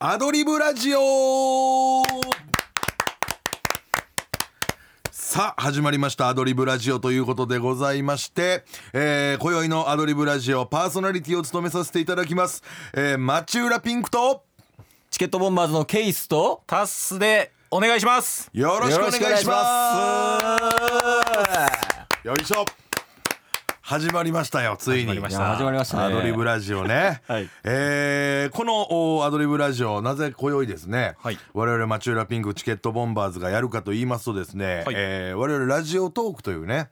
アドリブラジオさあ始まりましたアドリブラジオということでございまして、今宵のアドリブラジオパーソナリティを務めさせていただきます、町浦ピンクとチケットボンバーズのケイスとタッスでお願いします。よろしくお願いします。よいしょ、始まりましたよ、ついに始まりました、ね、アドリブラジオね、はいこのアドリブラジオなぜ今宵ですね、はい、我々町浦ピンクチケットボンバーズがやるかと言いますとですね、はい我々ラジオトークというね、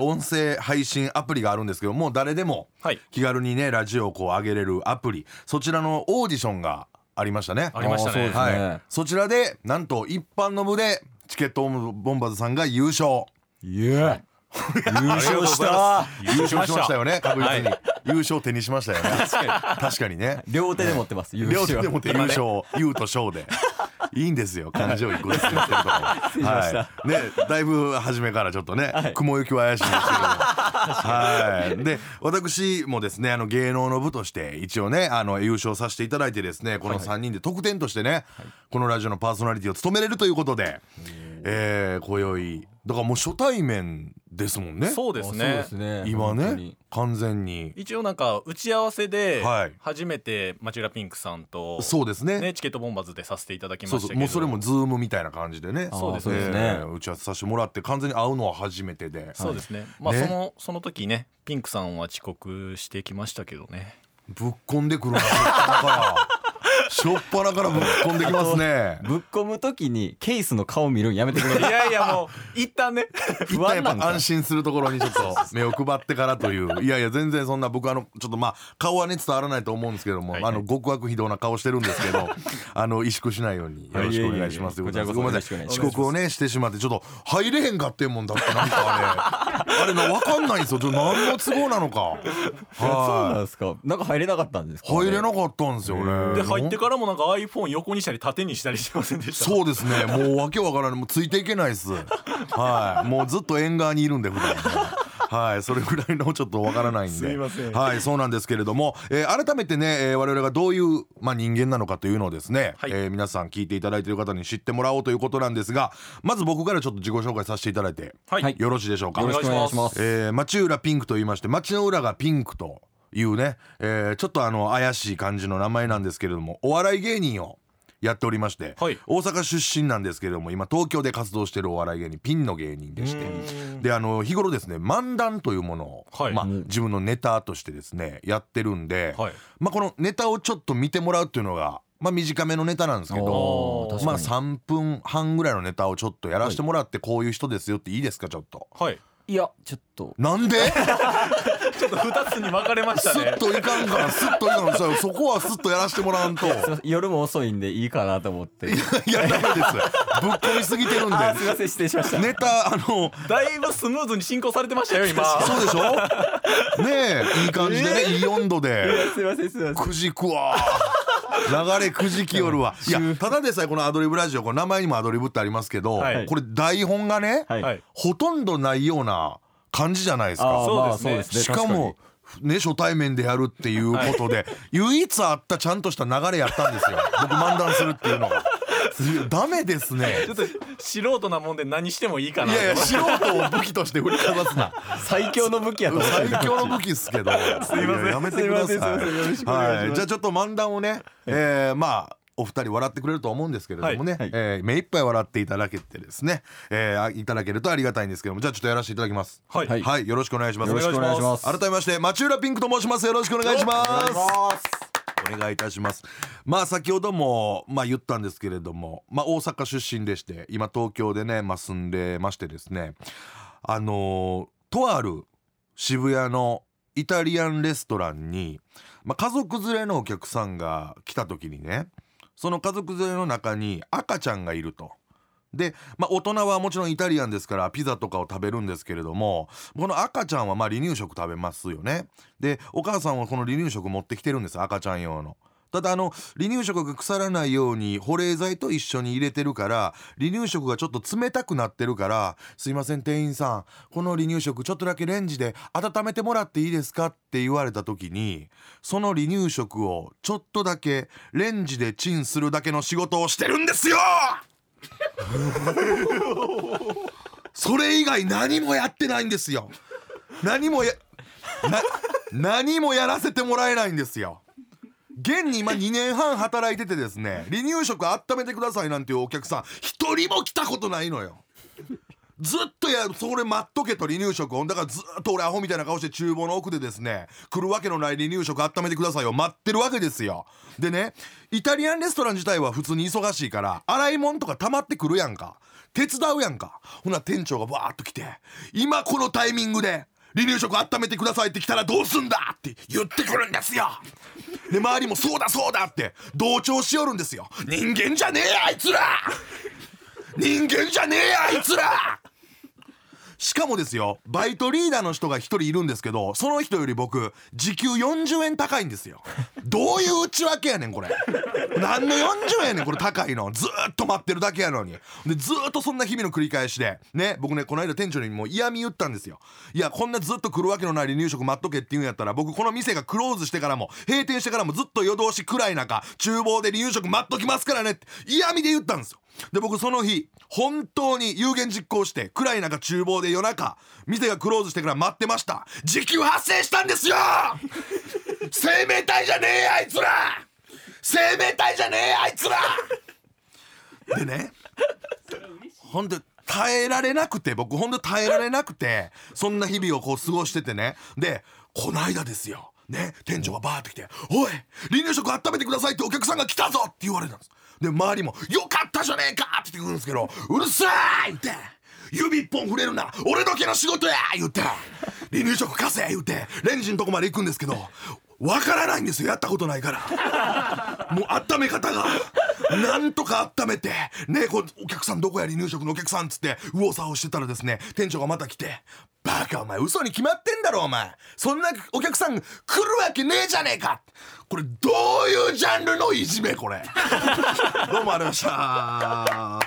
音声配信アプリがあるんですけどもう誰でも気軽にねラジオをこう上げれるアプリ、そちらのオーディションがありましたね。ありましたね、はい、そちらでなんと一般の部でチケットボンバーズさんが優勝、はい優勝しましたよね、確実に、はい、優勝手にしましたよね確かにね、両手で持ってます、両手で持って優勝、優と賞でいいんですよ、感情一個ずつやってるところはいね、だいぶ初めからちょっとね、はい、雲行きは怪しいんですけどはいで私もですね芸能の部として一応ね優勝させていただいてですね、この3人で得点としてね、はい、このラジオのパーソナリティを務めれるということで、今宵だからもう初対面ですもんね。そうですね、今ね完全に一応なんか打ち合わせで初めて町浦ピンクさんと、ね、そうですねチケットボンバーズでさせていただきましたけど、そうそうもうそれもズームみたいな感じでね、そうですね、打ち合わせさせてもらって完全に会うのは初めてで、そうですね、まあ、ねその時ねピンクさんは遅刻してきましたけどね、ぶっこんでくるなしょっぱなからぶっ込んできますね。ぶっ込むときにケースの顔見るんやめてください。いやいやもう一旦ね一旦やっぱ安心するところにちょっと目を配ってからといういやいや全然そんな僕ちょっとまあ顔はね伝わらないと思うんですけども、はい、極悪非道な顔してるんですけど萎縮しないようによろしくお願いしますということで、ごめんなさい遅刻をねしてしまってちょっと入れへんかってもんだってなんかあれ分かんないんですよ、ちょっと何の都合なのかそうなんですか、なんか入れなかったんですか、ね、入れなかったんですよね。で入ってからもなんか iPhone 横にしたり縦にしたりしてませんでした。そうですね、もうわけわからない、もうついていけないですはい、もうずっと縁側にいるんで普段、ね、はい、それぐらいのちょっとわからないんですいません、はい、そうなんですけれども、改めてね、我々がどういう、人間なのかというのをですね、はい皆さん聞いていただいている方に知ってもらおうということなんですが、まず僕からちょっと自己紹介させていただいて、はい、よろしいでしょうか。よろしくお願いします。町浦ピンクと言いまして、町の裏がピンクというね、ちょっと怪しい感じの名前なんですけれども、お笑い芸人をやっておりまして、はい、大阪出身なんですけれども今東京で活動してるお笑い芸人、ピンの芸人でして、で日頃ですね漫談というものを、はい自分のネタとしてですねやってるんで、はいこのネタをちょっと見てもらうっていうのが、短めのネタなんですけど、3分半ぐらいのネタをちょっとやらせてもらって、はい、こういう人ですよっていいですかちょっと、はい、いやちょっとなんでちょっと2つに分かれましたねすっといかんからすっといかんからそこはすっとやらしてもらわんと夜も遅いんでいいかなと思っていやダメですぶっ込みすぎてるんで、すいません失礼しました。ネタだいぶスムーズに進行されてましたよ今そうでしょねえいい感じでね、いい温度ですいませんくじくわ流れくじきよるわいやただでさえこのアドリブラジオ、この名前にもアドリブってありますけど、はい、これ台本がね、はい、ほとんどないような感じじゃないですか。そうですね、しかもね初対面でやるっていうことで、はい、唯一あったちゃんとした流れやったんですよ僕漫談するっていうのがダメですねちょっと素人なもんで何してもいいかな。いやいや素人を武器として振りかざすな最強の武器やと思う。最強の武器ですけどすいませんやめてください。じゃあちょっと漫談をね、お二人笑ってくれると思うんですけれどもね、はい目いっぱい笑っていただけてですね、いただけるとありがたいんですけども、じゃあちょっとやらせていただきます。はい、はい、よろしくお願いします。よろしくお願いします。改めまして町浦ピンクと申します。よろしくお願いします。お願いいたします。先ほども言ったんですけれども、大阪出身でして今東京でね、住んでましてですね、とある渋谷のイタリアンレストランに、家族連れのお客さんが来た時にね、その家族連れの中に赤ちゃんがいると。で、大人はもちろんイタリアンですからピザとかを食べるんですけれども、この赤ちゃんは離乳食食べますよね。でお母さんはこの離乳食持ってきてるんです、赤ちゃん用の。ただ離乳食が腐らないように保冷剤と一緒に入れてるから、離乳食がちょっと冷たくなってるから、すいません店員さん、この離乳食ちょっとだけレンジで温めてもらっていいですかって言われた時に、その離乳食をちょっとだけレンジでチンするだけの仕事をしてるんですよそれ以外何もやってないんですよ。何もやらせてもらえないんですよ。現に今2年半働いててですね、離乳食温めてくださいなんていうお客さん一人も来たことないのよ。ずっとそれ待っとけと、離乳食を。だからずっと俺アホみたいな顔して厨房の奥でですね、来るわけのない離乳食温めてくださいを待ってるわけですよ。でね、イタリアンレストラン自体は普通に忙しいから洗い物とか溜まってくるやんか、手伝うやんか。ほな店長がバーっと来て、今このタイミングで離乳食温めてくださいって来たらどうすんだって言ってくるんですよ。で周りもそうだそうだって同調しよるんですよ。人間じゃねえあいつら、人間じゃねえあいつら。しかもですよ、バイトリーダーの人が一人いるんですけど、その人より僕時給40円高いんですよ。どういう内訳やねんこれ、何の40円やねんこれ、高いのずっと待ってるだけやのに。でずっとそんな日々の繰り返しでね、僕ねこの間店長にもう嫌み言ったんですよ。いやこんなずっと来るわけのない離乳食待っとけって言うんやったら、僕この店がクローズしてからも閉店してからもずっと夜通し暗い中厨房で離乳食待っときますからねって嫌みで言ったんですよ。で僕その日本当に有言実行して、暗い中厨房で夜中店がクローズしてから待ってました。時給発生したんですよ生命体じゃねえあいつら、生命体じゃねえあいつらでね、ほんと耐えられなくて、僕ほんと耐えられなくて、そんな日々をこう過ごしててね。でこないだですよね、店長がバーって来て、おい離乳食温めてくださいってお客さんが来たぞって言われたんです。で周りもよかったじゃねえかって言ってくるんですけど、うるさいって、指一本触れるな俺の毛の仕事や言って、離乳食貸せ言ってレンジのとこまで行くんですけど、わからないんですよ、やったことないからもう温め方がなんとか温めてね、こうお客さんどこや離乳食のお客さんっつって右往左往してたらですね、店長がまた来て、バカお前嘘に決まってんだろお前、そんなお客さん来るわけねえじゃねえか。これどういうジャンルのいじめこれどうもありがとうございました。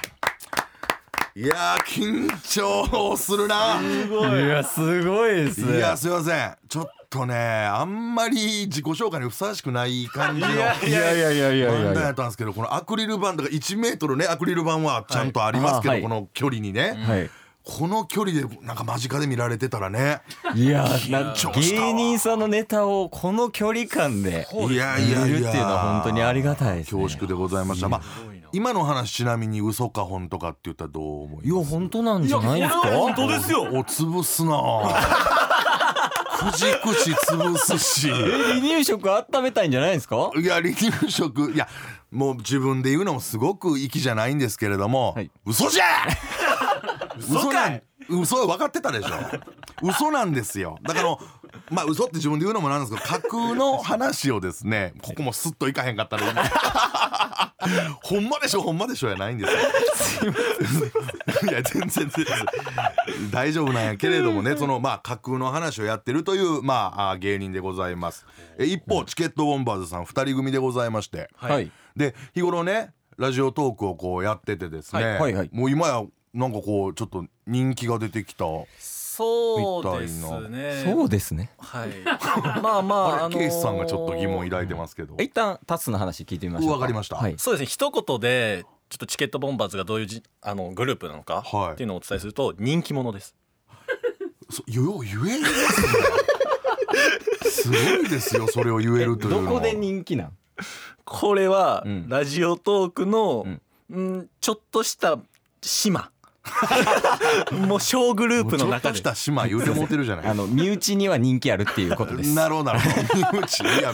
いや緊張するな、すごい、いやすごいですね。いやすいません、ちょっとあんまり自己紹介にふさわしくない感じの問題だったんですけど、このアクリル板だから1メートルね、アクリル板はちゃんとありますけど、はい、この距離にね、はい、この距離でなんか間近で見られてたらね、いやなんか芸人さんのネタをこの距離感で見るっていうのは本当にありがたいですね。恐縮でございました。まあ今の話ちなみに嘘か本とかって言ったらどう思います？いや本当なんじゃないですか？本当ですよ。お潰すなくじくし潰すし離乳食温めたいんじゃないですか？いや離乳食、いやもう自分で言うのもすごく粋じゃないんですけれども、はい、嘘じゃ嘘かい、嘘は分かってたでしょ嘘なんですよ。だからまあ嘘って自分で言うのもなんですけど、架空の話をですね、ここもスッといかへんかったらほんまでしょほんまでしょやないんですよいや全然大丈夫なんやけれどもね、そのまあ架空の話をやってるというまあ芸人でございます。一方チケットボンバーズさん2人組でございまして、はい、で日頃ねラジオトークをこうやっててですね、はいはいはい、もう今やなんかこうちょっと人気が出てきたそうですね。そうですね。はい。まあまあケイスさんがちょっと疑問抱いてますけど。一旦タツの話聞いてみましょうか。わかりました、はい。そうですね。一言でちょっとチケットボンバーズがどういうグループなのかっていうのをお伝えすると、人気者です。よう言えるですね。すごいですよ。それを言えるというのは。どこで人気なん？これは、うん、ラジオトークの、うん、ちょっとした島。もう小グループの中でちょっとした島言うてもうてるじゃない。身内には人気あるっていうことですなるほどなるほど。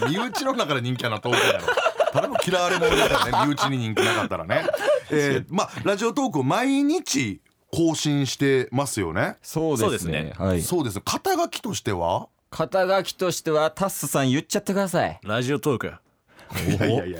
身内の中で人気あるのは東京やろ。誰も嫌われもんだからね、身内に人気なかったらねまあラジオトークを毎日更新してますよね。そうですね、はい、そうです。肩書きとしてはタッスさん言っちゃってください。ラジオトークいや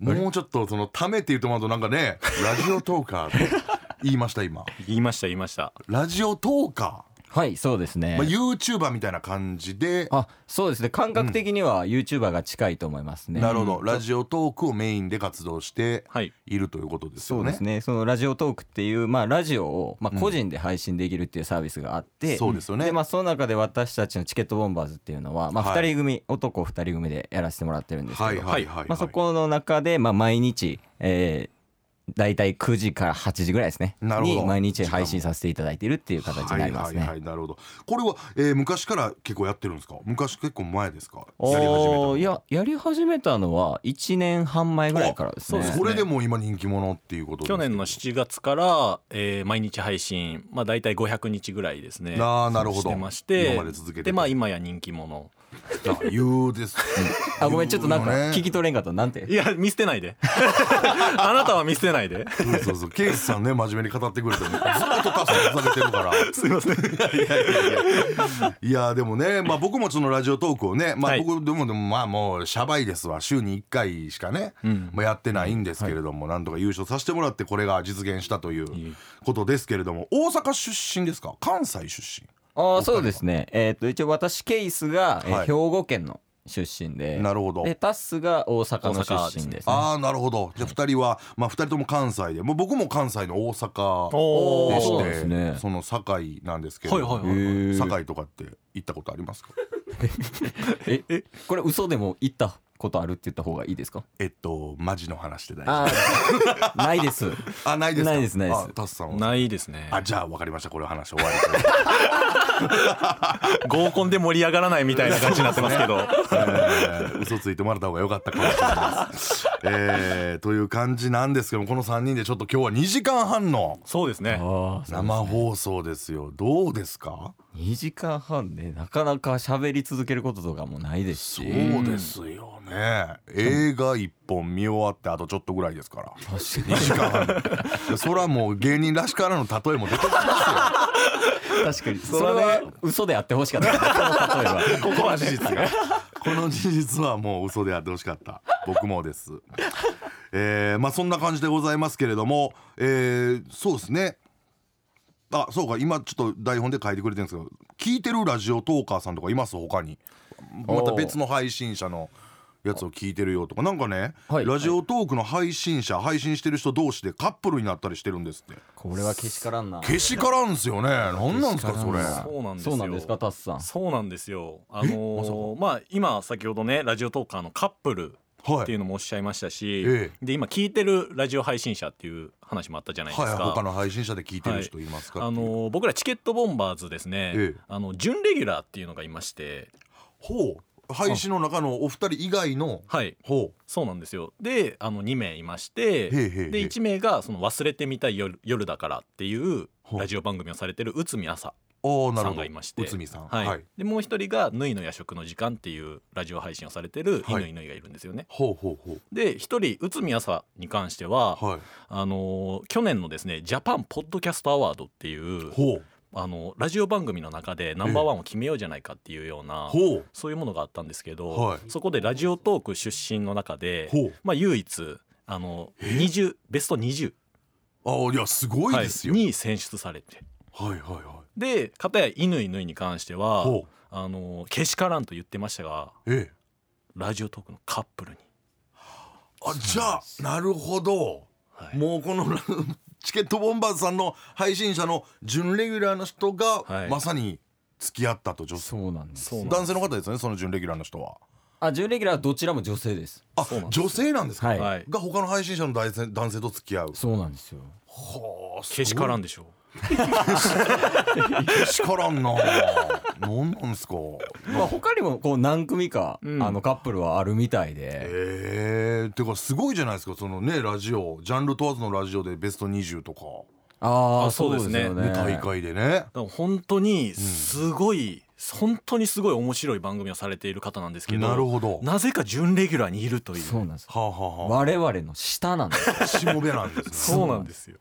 もうちょっとそのためって言うとまだなんかね、ラジオトーカー言いました今。言いました。ラジオトーカー、はいそうですね、まあ、YouTuber みたいな感じで、あそうですね、感覚的には YouTuber が近いと思いますね、うん、なるほど、ラジオトークをメインで活動しているということですよね、はい、そうですね、そのラジオトークっていう、まあ、ラジオを、まあ、個人で配信できるっていうサービスがあって、うん、そうですよね。で、まあ、その中で私たちのチケットボンバーズっていうのは、まあ、2人組、はい、男2人組でやらせてもらってるんですけど、そこの中で、まあ、毎日、だいたい9時から8時ぐらいですねに毎日配信させていただいているっていう形になりますね。はいはいはい、なるほど。これは、昔から結構やってるんですか？昔結構前ですか？やり始めたの？いや、やり始めたのは1年半前ぐらいからですね。そうですね。これでも今人気者っていうことです。去年の7月から、毎日配信、まあ、だいたい500日ぐらいですね。あ、なるほど。してまして、今まで続けてて、で、まあ、今や人気者言うです、ね、あ、ごめん、ちょっとなんか聞き取れんかった。なんて、いや、見捨てないであなたは見捨てないでそうそう、ケイスさんね、真面目に語ってくれてもずっとカスふざけてるからすいませんいやでもね、まあ、僕もそのラジオトークをね、まあ、僕でもまあもうシャバいですわ、週に1回しかね、うんまあ、やってないんですけれども、はい、なんとか優勝させてもらってこれが実現したということですけれども、大阪出身ですか？関西出身？あ、そうですね、一応私ケイスが、兵庫県の出身で、なるほど。でタッスが大阪の出身ですね。ああ、なるほど。じゃあ2人は、まあ、2人とも関西で、もう僕も関西の大阪でして、そうですね、その堺なんですけど、はいはいはいはい、堺とかって行ったことありますか？え、これ嘘でも行ったことあるって言った方がいいですか？マジの話で大丈夫ないです。あ、ないですか？ないです、ないです。あ、タスさんはないですね。あ、じゃあ分かりました、これ話終わり合コンで盛り上がらないみたいな感じになってますけど嘘ついてもらった方が良かったかもしれないですという感じなんですけども、この3人でちょっと今日は2時間半の、そうですね、生放送ですよ。どうですか？2時間半ね、なかなか喋り続けることとかもないですし。そうですよね、映画1本見終わってあとちょっとぐらいですから、確かに2時間半それはもう芸人らしからぬ例えも出てきますよ確かにそれは嘘であってほしかったここは事実がこの事実はもう嘘であってほしかった。僕もですまあそんな感じでございますけれども、そうですね。あ、そうか、今ちょっと台本で書いてくれてるんですけど、聞いてるラジオトーカーさんとかいます？他にまた別の配信者のやつを聞いてるよとか、なんかね、はい、ラジオトークの配信者、配信してる人同士でカップルになったりしてるんですって。これはけしからんな。けしからんすよね。なんなんですかそれ。そうなんですか、タスさん。そうなんですよ。まあ、今先ほどね、ラジオトーカーのカップルっていうのもおっしゃいましたし、はい、で今聞いてるラジオ配信者っていう話もあったじゃないですか、はい、他の配信者で聞いてる人いますか、はい、僕らチケットボンバーズですね、準レギュラーっていうのがいまして、ほう、配信の中のお二人以外の、はい、ほう、そうなんですよ。で2名いまして、で1名がその忘れてみたい 夜だからっていうラジオ番組をされてる宇都宮さんさんがいまして、内海さん、はいはい、でもう一人がぬいの夜食の時間っていうラジオ配信をされてるいぬいぬいがいるんですよね、はい、ほうほうほう。で一人内海朝に関しては、はい、去年のですねジャパンポッドキャストアワードっていう、ほう、ラジオ番組の中でナンバーワンを決めようじゃないかっていうような、そういうものがあったんですけど、はい、そこでラジオトーク出身の中で、まあ、唯一20ベスト20、あ、いやすごいですよ、はい、に選出されて、はいはいはい、で片やいぬいぬいに関してはけしからんと言ってましたが、ええ、ラジオトークのカップルに、あ、じゃあなるほど、はい、もうこのチケットボンバーズさんの配信者の準レギュラーの人が、はい、まさに付き合ったと。女性、そうなんです、男性の方ですね、その準レギュラーの人は。あ、準レギュラーはどちらも女性です。あ、女性なんですか、はい、が他の配信者の男性と付き合う。そうなんですよ。はあ、けしからんでしょうしからんな。何なんすか。まあ、他にもこう何組か、うん、カップルはあるみたいで。てかすごいじゃないですか、そのね、ラジオジャンル問わずのラジオでベスト20とか。ああ、そうですね。大会でね。本当にすごい、うん、本当にすごい面白い番組をされている方なんですけど。なるほど。なぜか準レギュラーにいるという。そうなんです。はあはあはあ、我々の下なんです。下辺なんですね。そうなんですよ。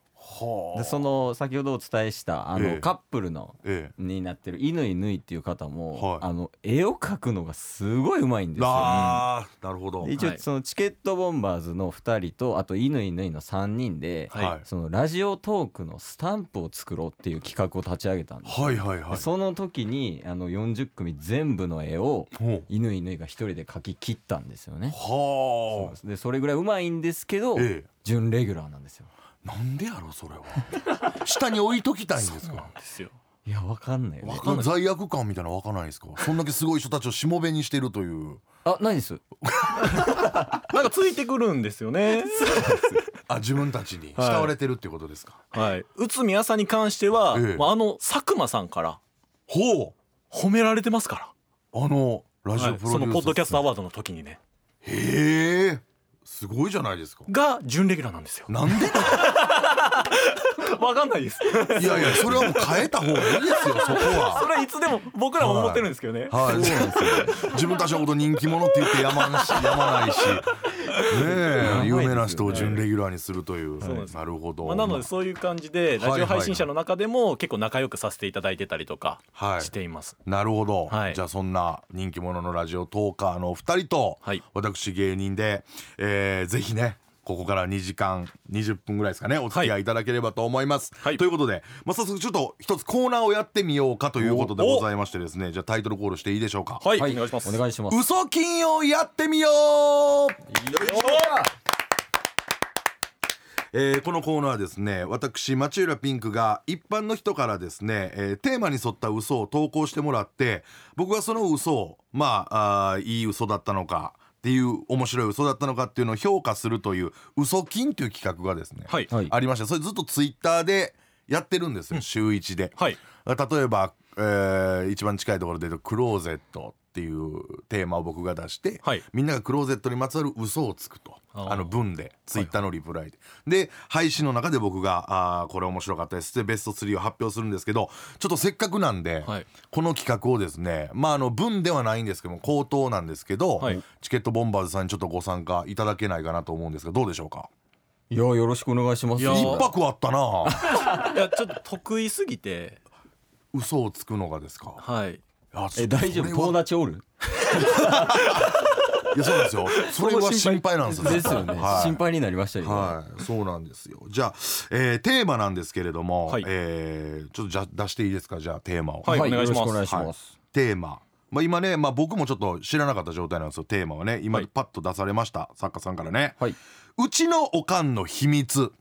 でその先ほどお伝えしたカップルの、になってる乾ぬいっていう方も、はい、絵を描くのがすごい上手いんですよ、ね、あーなるほど。一応そのチケットボンバーズの2人とあと乾ぬいの3人で、はい、そのラジオトークのスタンプを作ろうっていう企画を立ち上げたんです、はいはいはい、でその時に40組全部の絵を乾ぬいが一人で描き切ったんですよね。はあ。でそれぐらい上手いんですけど、準レギュラーなんですよ。なんでやろそれは下に置いときたいんですか。そうですよ。いや分かんないよ、ね、かんない。罪悪感みたいなの分かんないですか。そんだけすごい人たちをしもべにしてるという。あ、ないですなんかついてくるんですよねあ、自分たちに慕われてるってことですか。はい。宇都宮さんに関しては、佐久間さんからほう褒められてますから、ラジオプロデュース、はい、そのポッドキャストアワードの時にね。へえ、すごいじゃないですか。が準レギュラーなんですよ。なんでわかんないです。いやいや、それはもう変えた方がいいですよそこは。それはいつでも僕らも思ってるんですけどね、はいはい、そうなんですよ自分たちのこと人気者って言ってやまないしねえ、有名な人を準レギュラーにするという、はい、なるほど、まあ、なのでそういう感じでラジオ配信者の中でも結構仲良くさせていただいてたりとかしています、はい、なるほど、はい、じゃあそんな人気者のラジオトーカーのお二人と、はい、私芸人で、ぜひねここから2時間20分ぐらいですかね、お付き合いいただければと思います、はい、ということで、まあ、早速ちょっと一つコーナーをやってみようかということでございましてですね、じゃあタイトルコールしていいでしょうか。はい、はい、お願いします。お願いします。嘘金をやってみよう。このコーナーはですね、私町浦ピンクが一般の人からですね、テーマに沿った嘘を投稿してもらって、僕はその嘘をいい嘘だったのかっていう面白い嘘だったのかっていうのを評価するという嘘金という企画がですね、はい、ありました。それずっとツイッターでやってるんですよ、週1で、はい、例えば、一番近いところで言うとクローゼットっていうテーマを僕が出して、はい、みんながクローゼットにまつわる嘘をつくと、文でツイッターのリプライで、はい、で配信の中で僕がこれ面白かったですでベスト3を発表するんですけど、ちょっとせっかくなんで、はい、この企画をですね、文ではないんですけども口頭なんですけど、はい、チケットボンバーズさんにちょっとご参加いただけないかなと思うんですが、どうでしょうか。いや、よろしくお願いします。一泊あったないや、ちょっと得意すぎて嘘をつくのがですか。はい。大丈夫、友達おるいや、そうですよ、それは心配なんですよね。ですよね、はい、心配になりましたよね、はい、そうなんですよ。じゃあ、テーマなんですけれども、はい、ちょっとじゃ出していいですか。じゃあテーマを、はい、お願いします。よろしくお願いします。はい、テーマ、今ね、僕もちょっと知らなかった状態なんですよ。テーマはね、今パッと出されました、はい、作家さんからね、はい、うちのおかんの秘密。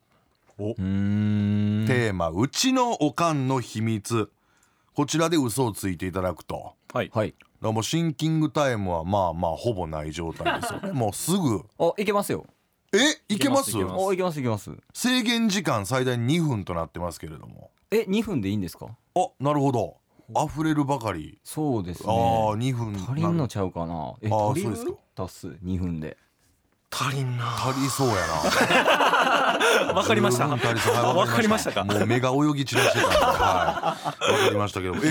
お、テーマ、うちのおかんの秘密。こちらで嘘をついていただくと、はい、もうシンキングタイムはほぼない状態ですよねもうすぐいけますよ。いけます？いけます。制限時間最大2分となってますけれども、2分でいいんですか。あ、なるほど、溢れるばかり。そうですね。2分足りんのちゃうかな。足りる足す2分で足りんな。足りそうやなわかりました。わかりましたか。もう目が泳ぎ散らしてたんで、はい、わかりましたけど、いや、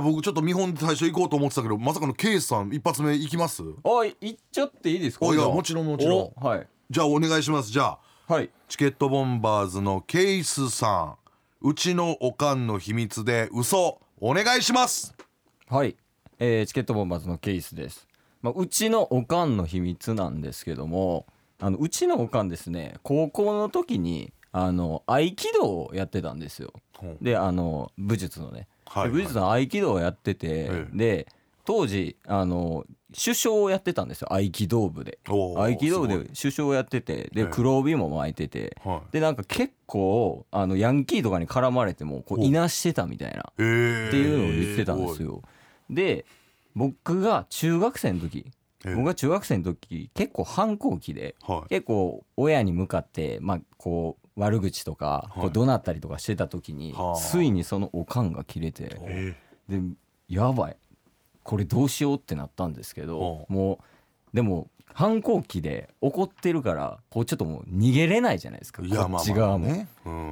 僕ちょっと見本で最初行こうと思ってたけど、まさかのケイさん一発目行きます？行っちゃっていいですか。いや、もちろんもちろん、はい、じゃあお願いします。じゃあ、はい、チケットボンバーズのケイスさん、うちのおかんの秘密で嘘お願いします。はい、チケットボンバーズのケイスです。うちのおかんの秘密なんですけども、うちのおかんですね、高校の時に合気道をやってたんですよ。で、武術のね、はい、武術の合気道をやってて、はい、で当時主将をやってたんですよ、合気道部で。合気道部で主将をやってて、で黒帯も巻いてて、でなんか結構ヤンキーとかに絡まれてもこういなしてたみたいな、っていうのを言ってたんですよ。で僕が中学生の時結構反抗期で、はい、結構親に向かって、こう悪口とか、はい、こう怒鳴ったりとかしてた時に、ついにそのおかんが切れて、でやばい、これどうしようってなったんですけど、もうでも反抗期で怒ってるからこうちょっともう逃げれないじゃないですか、こっち側も、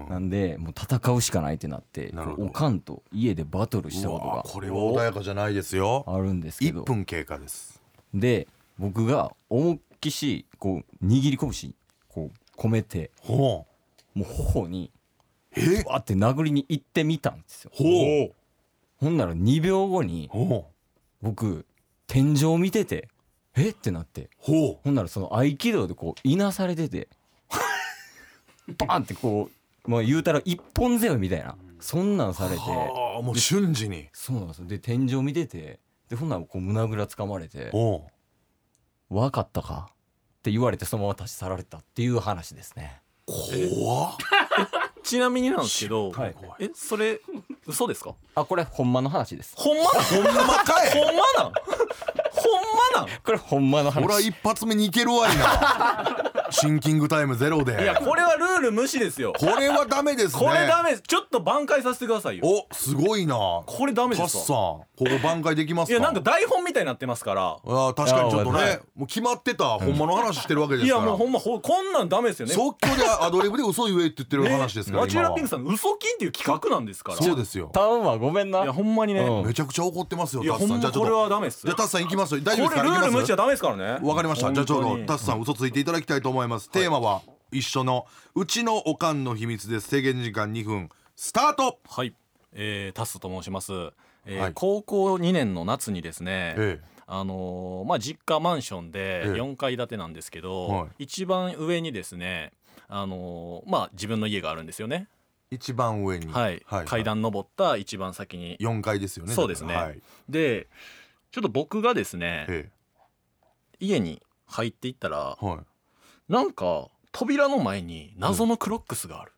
なんでもう戦うしかないってなって、おかんと家でバトルしたことが。これは穏やかじゃないですよ。あるんですけど、1分経過です。で僕が思いっきしこう握り拳こう込めて、もう頬にわーって殴りに行ってみたんですよ。ほう。ほんなら2秒後に僕天井見ててえってなって、ほんならその合気道でこういなされててバーンってこう、まあ、言うたら一本背負いみたいなそんなんされて、はあ、もう瞬時に。そうなんですよ。で天井見てて、でほんならこう胸ぐらつかまれて、分かったかって言われてそのまま立ち去られたっていう話ですね。怖っちなみになんですけど、はい、それ嘘ですか？あ、これほんまの話です。ほんまほんまかいほんまなんほんまなんこれほんまの話。俺は一発目にいけるわいなシンキングタイムゼロで。いやこれはルール無視ですよ。これはダメですね。これダメです。ちょっと挽回させてくださいよ。お、すごいな。これダメですか？カッさん、ここ挽回できますか？いやなんか台本みたいになってますから。あ、確かにちょっとね、はい、もう決まってたほんまの話してるわけですから、いやもうほんまこんなんダメですよね。即興でアドリブで嘘言えって言ってる話ですから。マチュラピンクさんの嘘金っていう企画なんですから。そうですよ。タウンはごめんな。いやほんまにね、めちゃくちゃ怒ってますよタッさん。いやほんまこれはダメです。じゃあタッさん行きますよ。大丈夫ですか？これルール無視はダメですからね。わかりました。じゃあちょっとタッさん嘘ついていただきたいと思います。テーマは一緒のうちのおかんの秘密です。制限時間2分、スタート。はい、タスと申します。はい、高校2年の夏にですね、まあ、実家マンションで4階建てなんですけど、一番上にですね、まあ、自分の家があるんですよね。一番上に、はい、階段登った一番先に4階ですよね。そうですね、でちょっと僕がですね、家に入っていったら、なんか扉の前に謎のクロックスがある。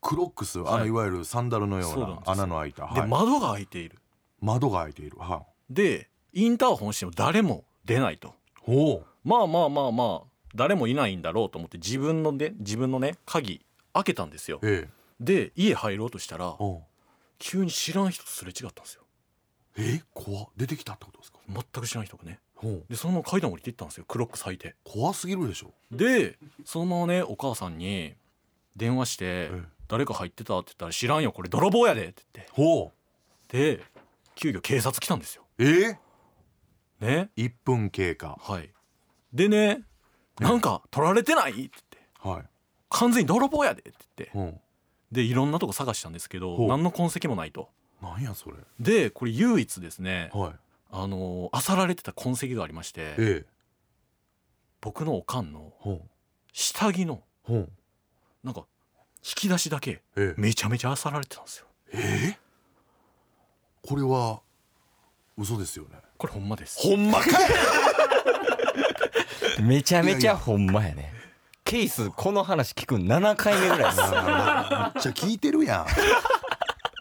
クロックス、いわゆるサンダルのような穴の開いた、で窓が開いている。でインターホンしても誰も出ないと。まあ誰もいないんだろうと思って自分のね鍵開けたんですよ。で家入ろうとしたら急に知らん人とすれ違ったんですよ。怖っ。出てきたってことですか？全く知らん人がね。でそのまま階段降りていったんですよ、クロック咲いて。怖すぎるでしょ。でそのままねお母さんに電話して、誰か入ってたって言ったら、知らんよこれ泥棒やでって言って、で急遽警察来たんですよ。ね、1分経過。でね、なんか取られてないって言って、完全に泥棒やでって言って、でいろんなとこ探したんですけど何の痕跡もないと。なんやそれ。でこれ唯一ですね、漁られてた痕跡がありまして、僕のおかんの下着のなんか引き出しだけめちゃめちゃ漁られてたんですよ。これは嘘ですよね？これほんまです。ほんまかいめちゃめちゃほんまやね。ケイスこの話聞く7回目ぐらいですめっちゃ聞いてるやん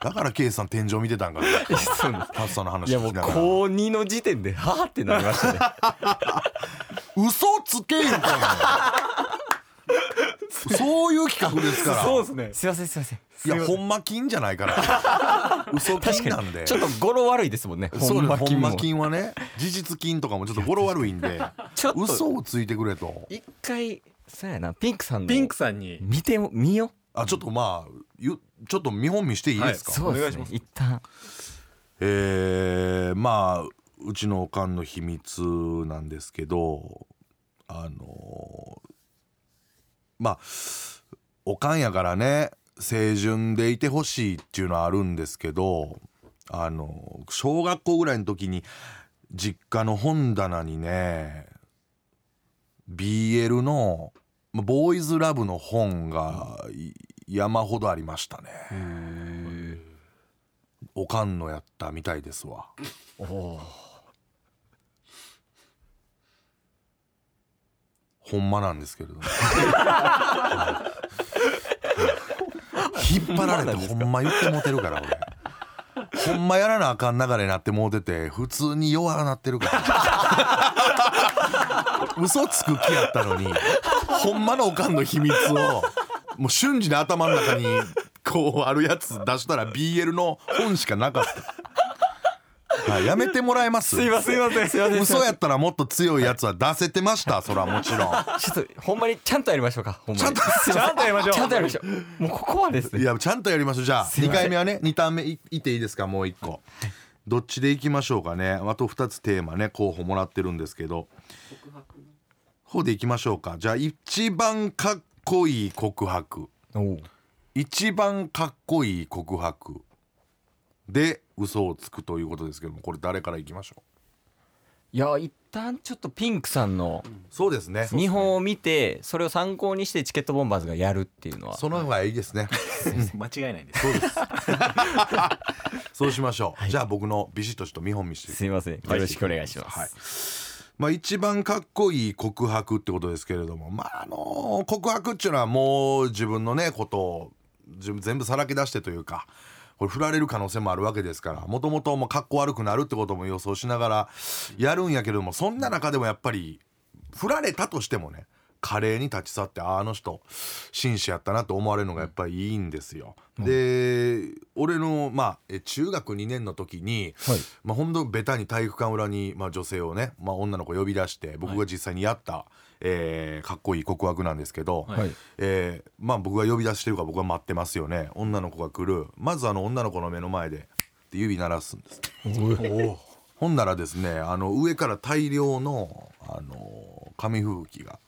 だからケイさん天井見てたんかなタッさんの話聞きながら。いやもう高2の時点ではぁってなりましたね嘘つけんかなそういう企画ですから。そうですね、すいませんすいません。いやほんま金じゃないから嘘金なんで。ちょっと語呂悪いですもんね。ほんま金はね、事実金とかもちょっと語呂悪いんでちょっと嘘をついてくれと。一回そうやな、ピンクさんに見よ。ちょっとまあちょっと見本見していいですか？そうですね、お願いします。一旦まあうちのおかんの秘密なんですけど、まあおかんやからね清純でいてほしいっていうのはあるんですけど、小学校ぐらいの時に実家の本棚にね BL のボーイズラブの本が山ほどありましたね。おかんのやったみたいですわ。ほんまなんですけれども引っ張られてほんま言ってもうてるから俺ほんまやらなあかん流れになってもうてて普通に弱なってるから嘘つく気やったのにほんまのおかんの秘密をもう瞬時に頭の中にこうあるやつ出したら BL の本しかなかった、やめてもらえます？すいません。嘘やったらもっと強いやつは出せてました。そらもちろんちょっとほんまにちゃんとやりましょうか。ほんまにちゃんとやりましょう。ちゃんとやりましょう。もうここはですね、いやちゃんとやりましょう。じゃあ2回目はね、2ターン目 いっていいですか？もう1個どっちでいきましょうかね。あと2つテーマね候補もらってるんですけど方でいきましょうか。じゃあ一番かっこいい告白。一番かっこいい告白で嘘をつくということですけども、これ誰からいきましょう。いや一旦ちょっとピンクさんのそうですね見本を見てそれを参考にしてチケットボンバーズがやるっていうのはその方がいいですね間違いないですそうですそうしましょう、はい、じゃあ僕のビシッとちょっと見本見してすいませんよろしくお願いします、はい。まあ、一番かっこいい告白ってことですけれども、まあ告白っていうのはもう自分のねことを全部さらけ出してというか、これ振られる可能性もあるわけですから、もともとかっこ悪くなるってことも予想しながらやるんやけれども、そんな中でもやっぱり振られたとしてもね華麗に立ち去って、あの人紳士やったなと思われるのがやっぱりいいんですよ、うん、で俺の、まあ、中学2年の時に、はい、まあ、ほんとベタに体育館裏に、まあ、女性をね、まあ、女の子呼び出して僕が実際にやった、はい、かっこいい告白なんですけど、はい、まあ、僕が呼び出してるから僕は待ってますよね。女の子が来る、まずあの女の子の目の前で指鳴らすんです。おほんならですね、あの上から大量の、紙吹雪が、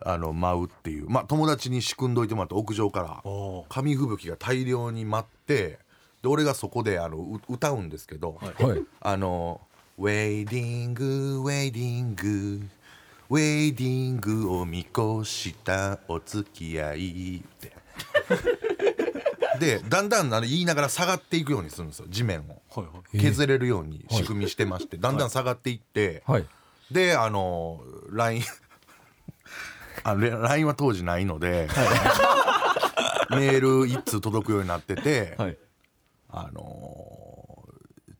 舞うっていう、まあ、友達に仕組んどいてもらった屋上から紙吹雪が大量に舞って、で俺がそこで歌うんですけど、はい、ウェイディングウェイディングウェイディングを見越したお付き合いってでだんだん言いながら下がっていくようにするんですよ、地面を、はいはい、削れるように仕組みしてまして、はい、だんだん下がっていって、はい、でLINE LINE は当時ないので、はい、メール一通届くようになってて、はい、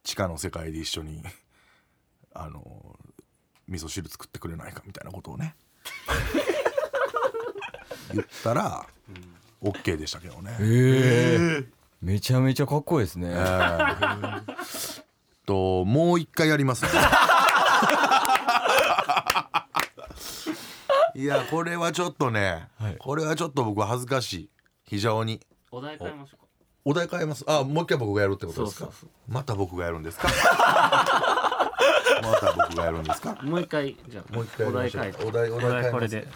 地下の世界で一緒に味噌汁作ってくれないかみたいなことをね言ったら、うん、OK でしたけどね。めちゃめちゃかっこいいですね。もう一回やりますねいやこれはちょっとね、はい、これはちょっと僕は恥ずかしい、非常に。お題変えましょうか。お題変えます。あ、もう一回僕がやるってことですか。そうそうそう、また僕がやるんですかまた僕がやるんですかもう一回、じゃあもう一回お題変えて、お題これで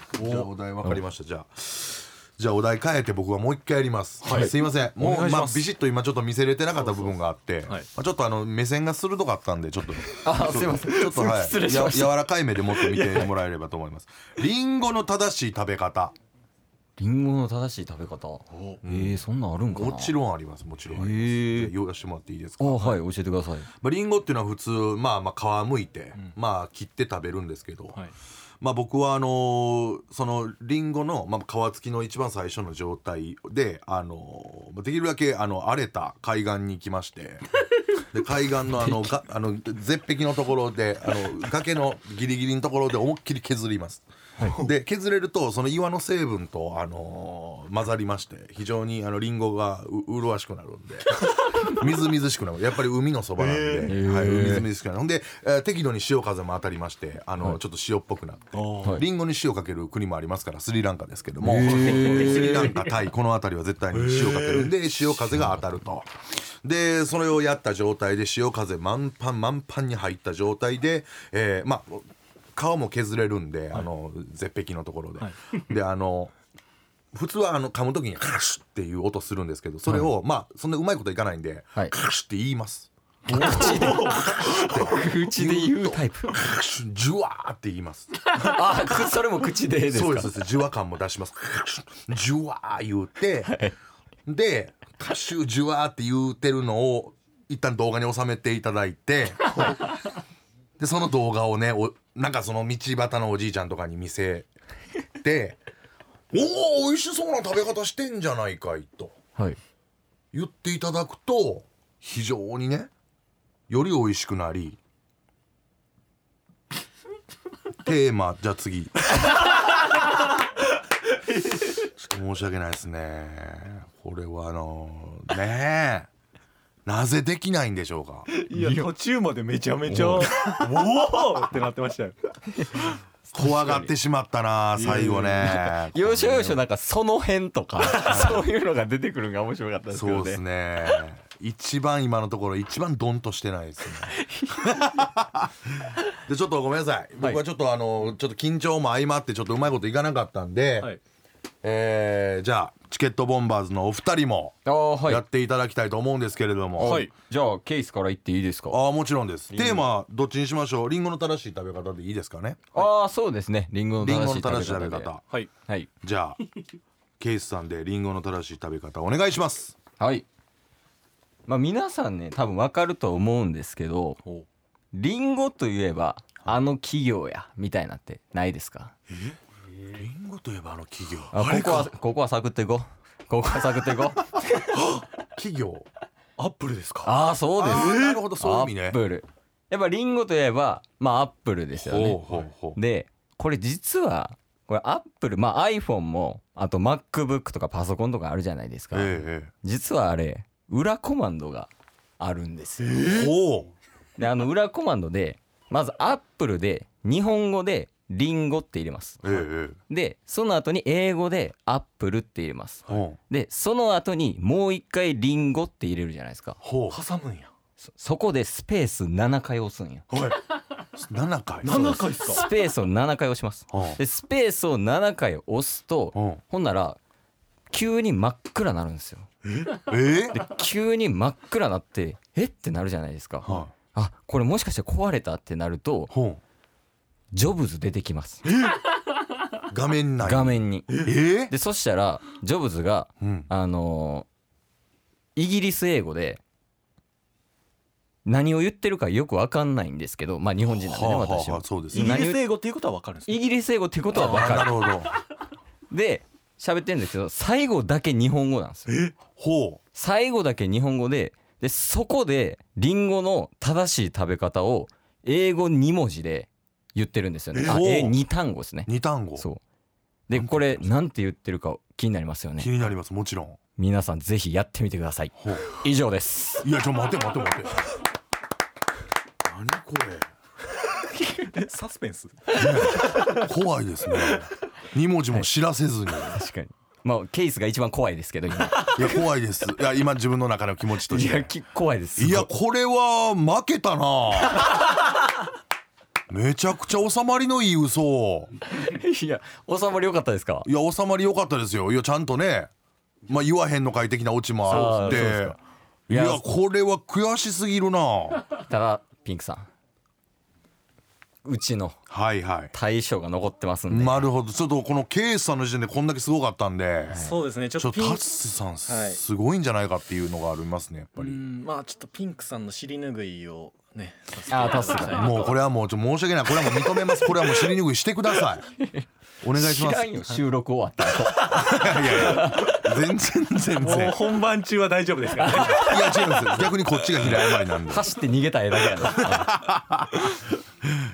お題分かりました。じゃあお題変えて僕はもう一回やります、はい、すいません。もうまあビシッと今ちょっと見せれてなかった部分があって、そうそうそう、はい、まあ、ちょっと目線が鋭かったんでちょっとあ、すいません、ちょっと、はい、失礼しました。柔らかい目でもっと見てもらえればと思います。リンゴの正しい食べ方。リンゴの正しい食べ方、そんなんあるんかな。もちろんあります、もちろんあります、用意してもらっていいですか。あ、はい、教えてください。まあ、リンゴっていうのは普通、まあ皮むいて、うん、まあ切って食べるんですけど、はい、まあ、僕はそのリンゴの、まあ、皮付きの一番最初の状態で、できるだけ荒れた海岸に行きましてで海岸の絶壁のところで崖のギリギリのところで思いっきり削ります、はい、で削れるとその岩の成分と、混ざりまして非常にリンゴが麗しくなるんでみずみずしくなる。やっぱり海のそばなんで、はい、みずみずしくなるんで、適度に潮風も当たりましてはい、ちょっと塩っぽくなって、はい、リンゴに塩かける国もありますから、スリランカですけども、スリランカ、タイ、この辺りは絶対に塩かけるんで潮風が当たると。でそれをやった状態で潮風満帆に入った状態で、まあ皮も削れるんで、はい、絶壁のところで、はい、で普通は噛む時にカシュッっていう音するんですけど、それを、はい、まあそんなうまいこといかないんで、はい、カシュッって言います。口で言うタイプ。ジュワーって言いますあ、それも口でですか。そうです、ジュワ感も出します。ジュワー言うて、はい、でカシュージュワーって言うてるのを一旦動画に収めていただいてでその動画をね、なんかその道端のおじいちゃんとかに見せておー美味しそうな食べ方してんじゃないかいと、はい、言っていただくと非常にねより美味しくなりテーマ、じゃあ次ちょっと申し訳ないですね。これはねえなぜできないんでしょうか。いや途中までめちゃめちゃおーってなってましたよ怖がってしまったな最後ね。要所要所なんかその辺とかそういうのが出てくるのが面白かったですけどね。そうですね一番今のところ一番ドンとしてないですねでちょっとごめんなさい、僕はちょっとちょっと緊張も相まってちょっとうまいこといかなかったんで、はい、じゃあチケットボンバーズのお二人もやっていただきたいと思うんですけれども、はい、じゃあケースからいっていいですか？ああ、もちろんです。テーマどっちにしましょう？リンゴの正しい食べ方でいいですかね？ああ、そうですね、リンゴの正しい食べ方で、はいはい、じゃあケースさんでリンゴの正しい食べ方お願いします。はい、まあ皆さんね多分分かると思うんですけど、リンゴといえばあの企業やみたいなってないですか？リンゴといえばあの企業、ここは探っていこう、ここは探っていこう企業アップルですか？ああ、そうです。なるほど、そういう意味ね。アップル、やっぱリンゴといえばまあアップルですよね。ほうほうほう。でこれ実はこれアップル、まあ iPhone もあと MacBook とかパソコンとかあるじゃないですか、実はあれ裏コマンドがあるんですよ。であの裏コマンドでまずアップルで日本語でリンゴって入れます、でその後に英語でアップルって入れます、でその後にもう一回リンゴって入れるじゃないですか。ほう、挟むんや。 そこでスペース7回押すんや。7回ですか？スペースを7回押します、でスペースを7回押すと、ほんなら急に真っ暗になるんですよ。で急に真っ暗になってえってなるじゃないですか、あ、これもしかして壊れたってなると、ジョブズ出てきます。画面内、画面に。でそしたらジョブズが、イギリス英語で何を言ってるかよく分かんないんですけど、まあ日本人なんでね、私は。そうですね。イギリス英語っていうことは分かるんですか？イギリス英語っていうことは分かる。なるほど。で喋ってるんですけど最後だけ日本語なんですよ。ほう。最後だけ日本語で、でそこでリンゴの正しい食べ方を英語2文字で言ってるんですよね。あ、2単語ですね。2単語。そう。でこれなんて言ってるか気になりますよね。気になります、もちろん。皆さんぜひやってみてください。ほう。以上です。いやちょっと待て。何これサスペンス、怖いですね。2文字も知らせずに、確かに、まあケースが一番怖いですけど今いや怖いです。いや今自分の中の気持ちとして、いや怖いです。いやこれは負けたなめちゃくちゃ収まりのいい嘘いや収まり良かったですか？いや収まり良かったですよ。いやちゃんとね、まあ言わへんのかい的なオチもあって、いやこれは悔しすぎるな。ただピンクさん、うちの大将が残ってますんで、なるほど。ちょっとこのケースさんの時点でこんだけすごかったんで、そうですね、ちょっとタッスさんすごいんじゃないかっていうのがありますね、やっぱり。まあちょっとピンクさんの尻拭いをね、あ、タッスさんもうこれはもうちょっと申し訳ない、これはもう認めます。これはもう尻拭いしてくださいお願いします。知らんよ、収録終わったいやいや全然もう本番中は大丈夫ですからねいや違うんですよ、逆にこっちが平謝りなんで走って逃げた絵だけやな。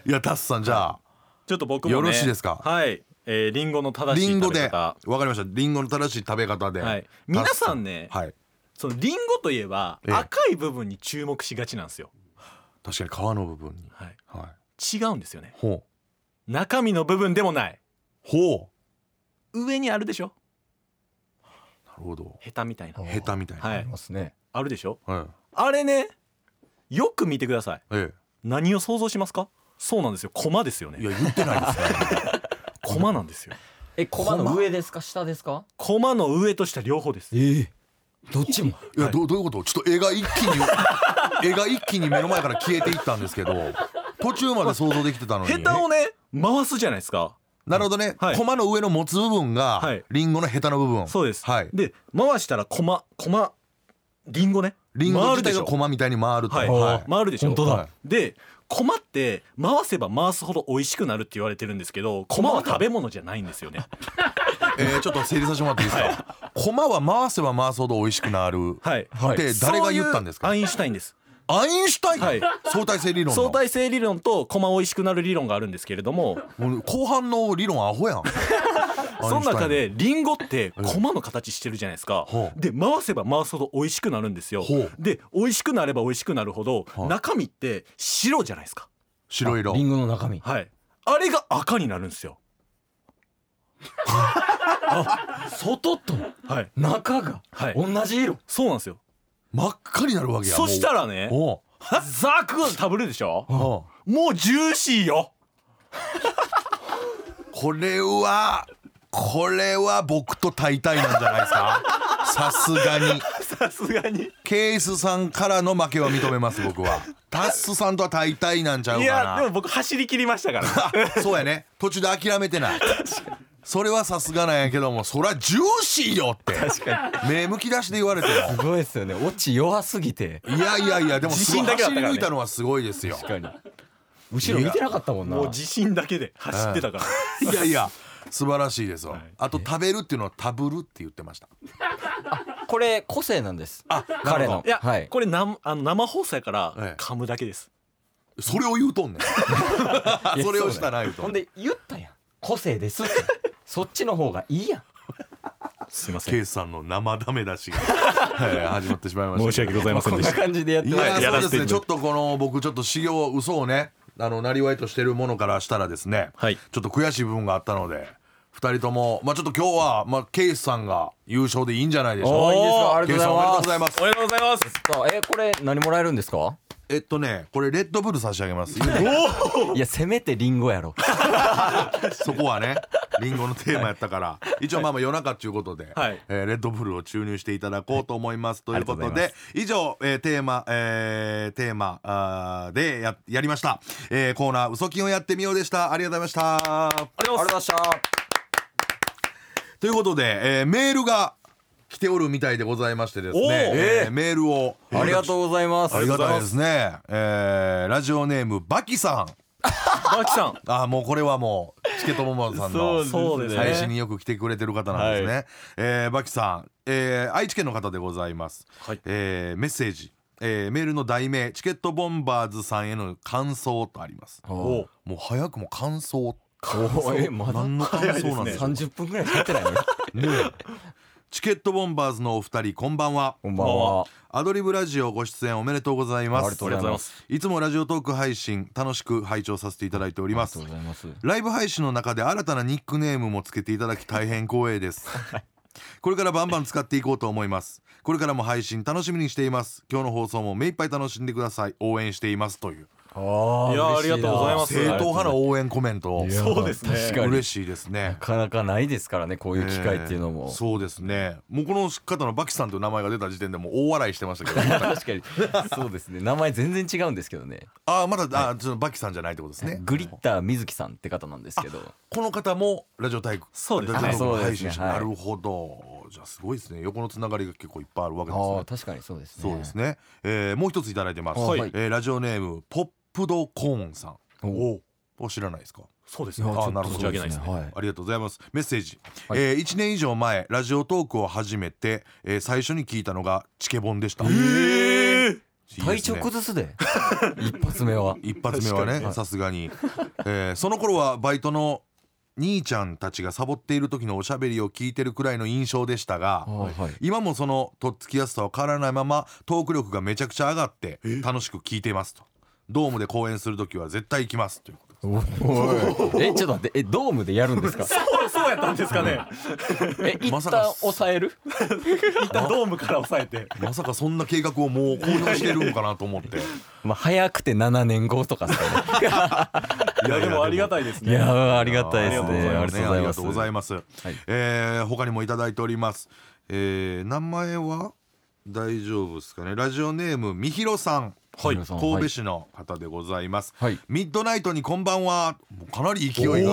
いやタスさん、じゃあちょっと僕もね、よろしいですか？はい、リンゴの正しい食べ方、わかりました。リンゴの正しい食べ方で、はい、皆さんね、はい、そのリンゴといえば、赤い部分に注目しがちなんですよ。確かに皮の部分に、はいはい、違うんですよね。ほう。中身の部分でもない。ほう。上にあるでしょ。なるほど。ヘタみたいな。ヘタみたいな、はい、ありますね。あるでしょ、あれね、よく見てください、何を想像しますか？そうなんですよ、コマですよね。いや言ってないですからコマなんですよ。コマの上ですか下ですか？コマの上と下両方です。どっちも。いや、はい、どういうこと？ちょっと絵が一気に目の前から消えていったんですけど、途中まで想像できてたのに。ヘタをね回すじゃないですか。なるほどね、コマの上の持つ部分が、リンゴのヘタの部分。そうです、で回したらコマリンゴね、リンゴ自体がコマみたいに回ると、回るでしょ。本当だ。でコマって回せば回すほど美味しくなるって言われてるんですけど、コマは食べ物じゃないんですよねちょっと整理させてもらっていいですか？コマは回せば回すほど美味しくなるって誰が言ったんですか？アインシュタインです。アインシュタイン、相対性理論の。相対性理論とコマ美味しくなる理論があるんですけれども、後半の理論アホやんその中でリンゴってコマの形してるじゃないですか、で回せば回すほど美味しくなるんですよ。で美味しくなれば美味しくなるほど、中身って白じゃないですか。白色、リンゴの中身、あれが赤になるんですよあ、外と中が同じ色、そうなんですよ。真っ赤になるわけや。そしたらね、ザクッ食べるでしょ、もうジューシーよこれはこれは僕と大体なんじゃないですか。さすがにケースさんからの負けは認めます。僕はタッスさんとは大体なんちゃうかな。いやでも僕走り切りましたからそうやね、途中で諦めてない。それはさすがなんやけども、そりゃジューシーよって確かに目むき出しで言われてもすごいですよね。オチ弱すぎて。いやいやいや、でもすごい走り抜いたのはすごいですよ。確かに後ろ見てなかったもんな。もう自信だけで走ってたから、いやいや素晴らしいですわ、はい、あと食べるっていうのはタブルって言ってました。これ個性なんです。あ、彼の。いや、はい、これ生放送やから噛むだけです、それを言うとんねんそれをしたら言うとんねん。ほんで言ったやん、個性ですってそっちの方がいいやん。すいません、ケイさんの生ダメ出しが始まってしまいました。申し訳ございませんでした。こんな感じでやってます。いやそうですね、ちょっとこの僕ちょっと修行嘘をね、なりわいとしてるものからしたらですね、はい、ちょっと悔しい部分があったので2人とも、ちょっと今日は、ケイスさんが優勝でいいんじゃないでしょうか。いいですか。ありがとうございます。おめでとうございます。これ何もらえるんですか。これレッドブル差し上げます。いやせめてリンゴやろそこはねリンゴのテーマやったから、はい、一応夜中ということで、はい、レッドブルを注入していただこうと思います、はい、ということで以上、テーマで やりました、コーナー嘘金をやってみようでした。ありがとうございました。ありがとうございました。ということで、メールが来ておるみたいでございましてですね、メールをありがとうございます。ありがたいですね、ラジオネームバキさんバキさん、あ、もうこれはもうチケットボンバーさんの最新によく来てくれてる方なんですね、はい、バキさん、愛知県の方でございます、はい、メッセージ、メールの題名チケットボンバーズさんへの感想とあります。もう早くも感想ってまだ30分ぐらい経ってないのねチケットボンバーズのお二人こんばんは。こんばんは。アドリブラジオご出演おめでとうございます。ありがとうございます。いつもラジオトーク配信楽しく拝聴させていただいております。ありがとうございます。ライブ配信の中で新たなニックネームもつけていただき大変光栄ですこれからバンバン使っていこうと思います。これからも配信楽しみにしています。今日の放送も目いっぱい楽しんでください。応援していますという。いやありがとうございます。正統派な応援コメント。そうですね、確かに嬉しいですね。なかなかないですからね、こういう機会っていうのも、そうですね。もうこの方のバキさんという名前が出た時点でもう大笑いしてましたけど確かにそうですね、名前全然違うんですけどね。あ、まだ、はい、ちょっとバキさんじゃないってことですね。グリッター水木さんって方なんですけど、この方もラジオ体育、そうですね、ラジオ配信者、はい、なるほど。じゃあすごいですね、横のつながりが結構いっぱいあるわけですね。あ、確かにそうですね。そうですね、もう一ついただいてます、はい、ラジオネームポッププドコーンさん。お知らないですか。そうですね、ありがとうございます。メッセージ、はい、1年以上前ラジオトークを始めて、最初に聞いたのがチケボンでした。体調崩すで一発目はね、さすがに、その頃はバイトの兄ちゃんたちがサボっている時のおしゃべりを聞いてるくらいの印象でしたが、はい、今もそのとっつきやすさは変わらないままトーク力がめちゃくちゃ上がって楽しく聞いていますと。ドームで公演するときは絶対行きますということです。ちょっと待って、ドームでやるんですかそうやったんですかね一旦抑える一旦ドームから抑えてまさかそんな計画をもう公表してるのかなと思って早くて7年後とかいやでもありがたいですね。いやありがたいですね。ありがとうございます。他にもいただいております。名前は大丈夫ですかね。ラジオネームみひろさん、はい、神戸市の方でございます、はい、ミッドナイトにこんばんは。かなり勢いが勢い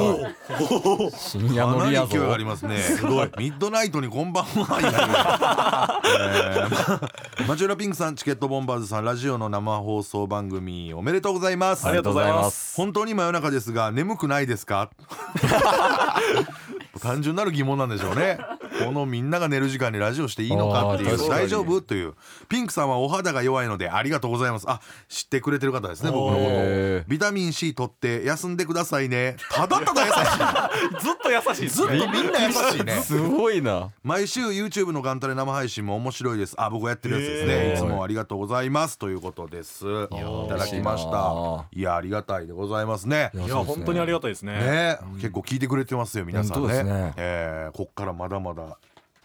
がありますねすごいミッドナイトにこんばんはマチュラピンクさんチケットボンバーズさんラジオの生放送番組おめでとうございます。ありがとうございます。本当に真夜中ですが眠くないですか単純なる疑問なんでしょうねこのみんなが寝る時間にラジオしていいのかっていう大丈夫という。ピンクさんはお肌が弱いのでありがとうございます。あ、知ってくれてる方ですね。僕のことビタミン C 取って休んでくださいね。ただただ優しいずっと優しい、ずっとみんな優しいねすごいな。毎週 YouTube のガンタレ生配信も面白いです。あ、僕がやってるやつですね、いつもありがとうございますということです。いただきました。いやありがたいでございますね。いや本当にありがたいですね。結構聞いてくれてますよ皆さんね。こっからまだまだ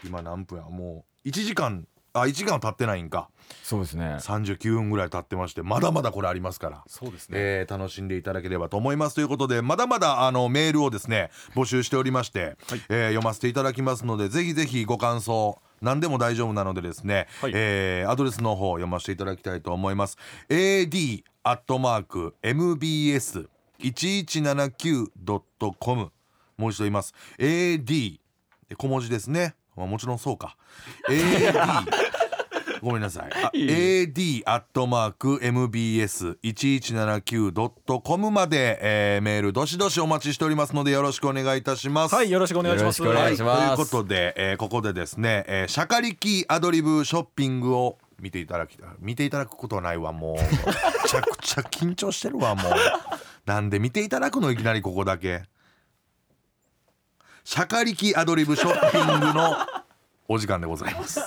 今何分や、もう1時間1時間は経ってないんか。そうですね、39分ぐらい経ってまして、まだまだこれありますから。そうですね、楽しんでいただければと思いますということで、まだまだメールをですね募集しておりまして、はい、読ませていただきますので、ぜひぜひご感想何でも大丈夫なのでですね、はい、アドレスの方読ませていただきたいと思います。 ad@mbs1179.com、 もう一度言います。 ad 小文字ですね、まあ、もちろんそうかad ごめんなさい、 ad@mbs1179.com まで、メールどしどしお待ちしておりますので、よろしくお願いいたします。はい、よろしくお願いします。はい、ということで、ここでですね、シャカリキアドリブショッピングを見ていただくことはないわ。もうめちゃくちゃ緊張してるわ。もうなんで見ていただくの、いきなりここだけ。シャカリキアドリブショッピングのお時間でございます。